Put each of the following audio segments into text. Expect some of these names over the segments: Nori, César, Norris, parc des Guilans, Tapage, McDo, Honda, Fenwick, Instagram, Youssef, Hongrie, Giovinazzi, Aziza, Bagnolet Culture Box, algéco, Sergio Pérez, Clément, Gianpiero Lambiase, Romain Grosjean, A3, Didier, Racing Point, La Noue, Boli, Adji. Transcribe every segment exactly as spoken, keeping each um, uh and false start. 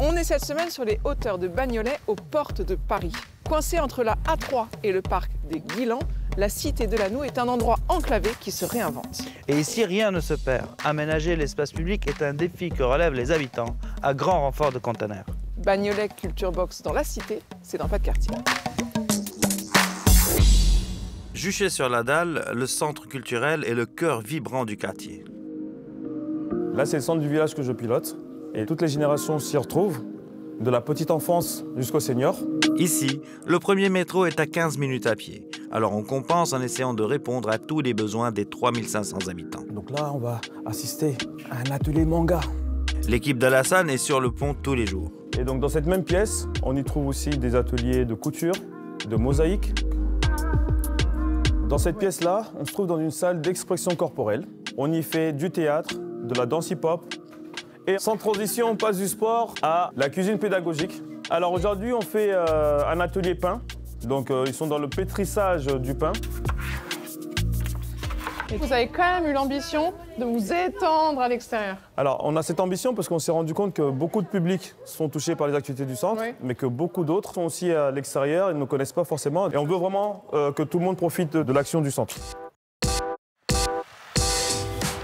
On est cette semaine sur les hauteurs de Bagnolet, aux portes de Paris. Coincée entre la A trois et le parc des Guilans, la cité de La Noue est un endroit enclavé qui se réinvente. Et ici, rien ne se perd. Aménager l'espace public est un défi que relèvent les habitants, à grand renfort de conteneurs. Bagnolet Culture Box dans la cité, c'est dans pas de quartier. Juché sur la dalle, le centre culturel est le cœur vibrant du quartier. Là, c'est le centre du village que je pilote. Et toutes les générations s'y retrouvent, de la petite enfance jusqu'au senior. Ici, le premier métro est à quinze minutes à pied. Alors on compense en essayant de répondre à tous les besoins des trois mille cinq cents habitants. Donc là, on va assister à un atelier manga. L'équipe d'Alassane est sur le pont tous les jours. Et donc dans cette même pièce, on y trouve aussi des ateliers de couture, de mosaïque. Dans cette pièce-là, on se trouve dans une salle d'expression corporelle. On y fait du théâtre, de la danse hip-hop. Et sans transition, on passe du sport à la cuisine pédagogique. Alors aujourd'hui, on fait euh, un atelier pain. Donc euh, ils sont dans le pétrissage du pain. Et vous avez quand même eu l'ambition de vous étendre à l'extérieur. Alors on a cette ambition parce qu'on s'est rendu compte que beaucoup de publics sont touchés par les activités du centre, oui. Mais que beaucoup d'autres sont aussi à l'extérieur et ne nous connaissent pas forcément. Et on veut vraiment euh, que tout le monde profite de, de l'action du centre.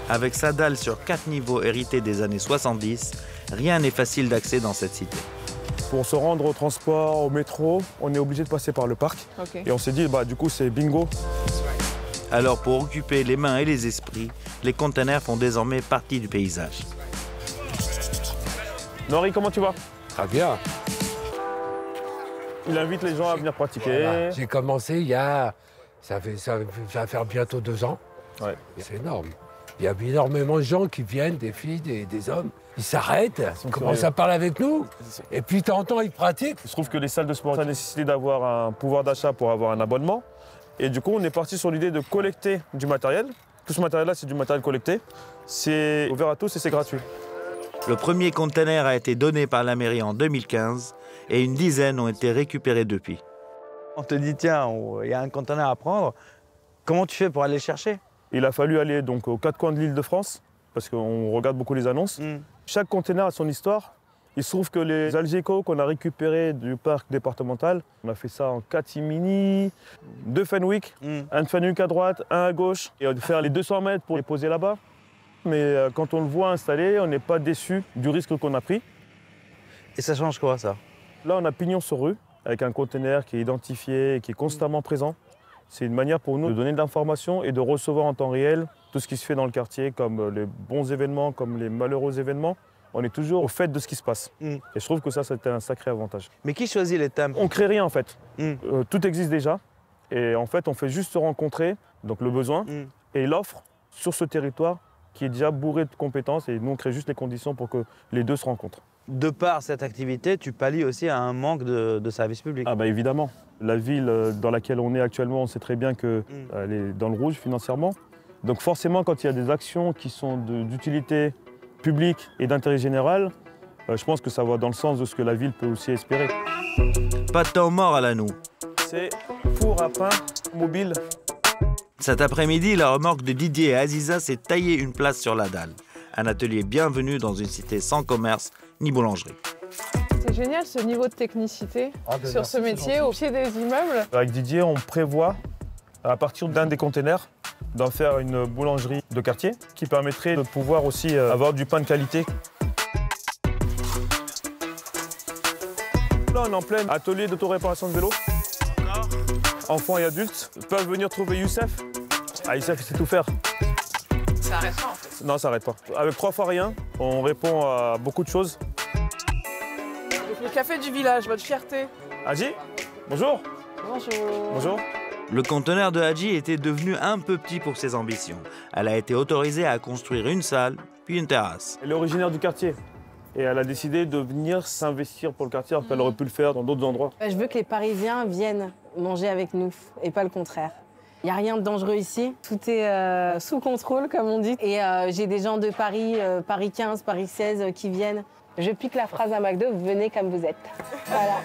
Avec sa dalle sur quatre niveaux héritée des années soixante-dix, rien n'est facile d'accès dans cette cité. Pour se rendre au transport, au métro, on est obligé de passer par le parc. Okay. Et on s'est dit, bah, du coup, c'est bingo. Alors, pour occuper les mains et les esprits, les containers font désormais partie du paysage. Nori, comment tu vas? Très bien. Il invite les gens à venir pratiquer. Voilà. J'ai commencé il y a... Ça, fait, ça va faire bientôt deux ans. Ouais. C'est énorme. Il y a énormément de gens qui viennent, des filles, des, des hommes. Ils s'arrêtent, ils commencent à parler avec nous. Et puis, de temps en temps, ils pratiquent. Je trouve que les salles de sport ont la nécessité d'avoir un pouvoir d'achat pour avoir un abonnement. Et du coup, on est parti sur l'idée de collecter du matériel. Tout ce matériel-là, c'est du matériel collecté. C'est ouvert à tous et c'est gratuit. Le premier conteneur a été donné par la mairie en deux mille quinze et une dizaine ont été récupérés depuis. On te dit, tiens, il y a un conteneur à prendre. Comment tu fais pour aller le chercher? Il a fallu aller donc aux quatre coins de l'île de France, parce qu'on regarde beaucoup les annonces. Mm. Chaque conteneur a son histoire. Il se trouve que les algécos qu'on a récupérés du parc départemental, on a fait ça en catimini, deux Fenwick, mm. un Fenwick à droite, un à gauche, et on va faire les deux cents mètres pour les poser là-bas. Mais quand on le voit installé, on n'est pas déçu du risque qu'on a pris. Et ça change quoi, ça? Là, on a pignon sur rue, avec un conteneur qui est identifié et qui est constamment présent. C'est une manière pour nous de donner de l'information et de recevoir en temps réel tout ce qui se fait dans le quartier, comme les bons événements, comme les malheureux événements. On est toujours au fait de ce qui se passe. Mm. Et je trouve que ça, c'était un sacré avantage. Mais qui choisit les thèmes? On crée rien, en fait. Mm. Euh, tout existe déjà. Et en fait, on fait juste se rencontrer, donc le besoin, mm. et l'offre sur ce territoire qui est déjà bourré de compétences. Et nous, on crée juste les conditions pour que les deux se rencontrent. De par cette activité, tu pallies aussi à un manque de, de services publics. Ah bah évidemment. La ville dans laquelle on est actuellement, on sait très bien qu'elle mm. est dans le rouge financièrement. Donc forcément, quand il y a des actions qui sont d'utilité publique et d'intérêt général, euh, je pense que ça va dans le sens de ce que la ville peut aussi espérer. Pas de temps mort à La Noue. C'est four à pain mobile. Cet après-midi, la remorque de Didier et Aziza s'est taillée une place sur la dalle. Un atelier bienvenu dans une cité sans commerce ni boulangerie. C'est génial ce niveau de technicité ah ben sur merci, ce métier au pied des immeubles. Avec Didier, on prévoit, à partir d'un des containers, d'en faire une boulangerie de quartier qui permettrait de pouvoir aussi avoir du pain de qualité. Là, on est en plein atelier d'autoréparation de vélo. Enfants et adultes peuvent venir trouver Youssef. Ah, Youssef, il sait tout faire. Ça arrête pas en fait. Non, ça arrête pas. Avec trois fois rien, on répond à beaucoup de choses. Le café du village, votre fierté. Adji, bonjour. Bonjour. Bonjour. Le conteneur de Adji était devenu un peu petit pour ses ambitions. Elle a été autorisée à construire une salle, puis une terrasse. Elle est originaire du quartier et elle a décidé de venir s'investir pour le quartier alors qu'elle aurait pu le faire dans d'autres endroits. Je veux que les Parisiens viennent manger avec nous et pas le contraire. Il n'y a rien de dangereux ici, tout est euh, sous contrôle comme on dit. Et euh, j'ai des gens de Paris, euh, Paris quinze, Paris seize euh, qui viennent. Je pique la phrase à McDo, venez comme vous êtes. Voilà.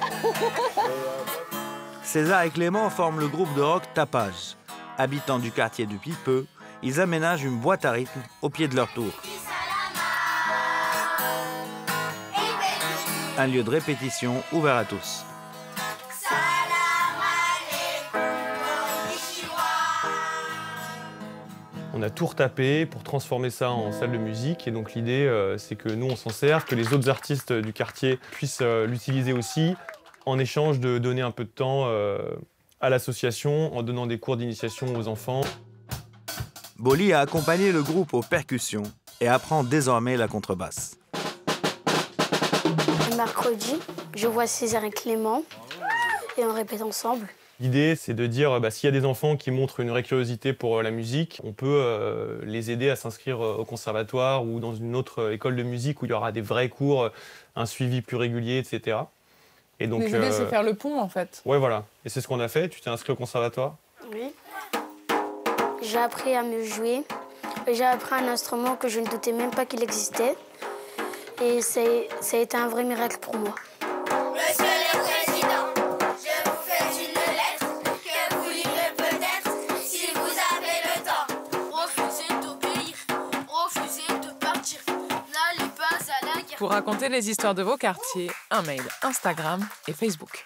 César et Clément forment le groupe de rock Tapage. Habitants du quartier depuis peu, ils aménagent une boîte à rythme au pied de leur tour. un lieu de répétition ouvert à tous. On a tout retapé pour transformer ça en salle de musique. Et donc l'idée, euh, c'est que nous, on s'en sert, que les autres artistes du quartier puissent euh, l'utiliser aussi, en échange de donner un peu de temps euh, à l'association, en donnant des cours d'initiation aux enfants. Boli a accompagné le groupe aux percussions et apprend désormais la contrebasse. Mercredi, je vois César et Clément et on répète ensemble. L'idée, c'est de dire, bah, s'il y a des enfants qui montrent une vraie curiosité pour la musique, on peut euh, les aider à s'inscrire au conservatoire ou dans une autre école de musique où il y aura des vrais cours, un suivi plus régulier, et cetera. Et donc, l'idée, euh... c'est faire le pont, en fait. Ouais, voilà. Et c'est ce qu'on a fait. Tu t'es inscrit au conservatoire? Oui. J'ai appris à mieux jouer. J'ai appris un instrument que je ne doutais même pas qu'il existait. Et ça a été un vrai miracle pour moi. Monsieur le Président, je vous fais une lettre que vous lirez peut-être si vous avez le temps. Refusez d'obéir, refusez de partir, n'allez pas à la guerre. Pour raconter les histoires de vos quartiers, un mail, Instagram et Facebook.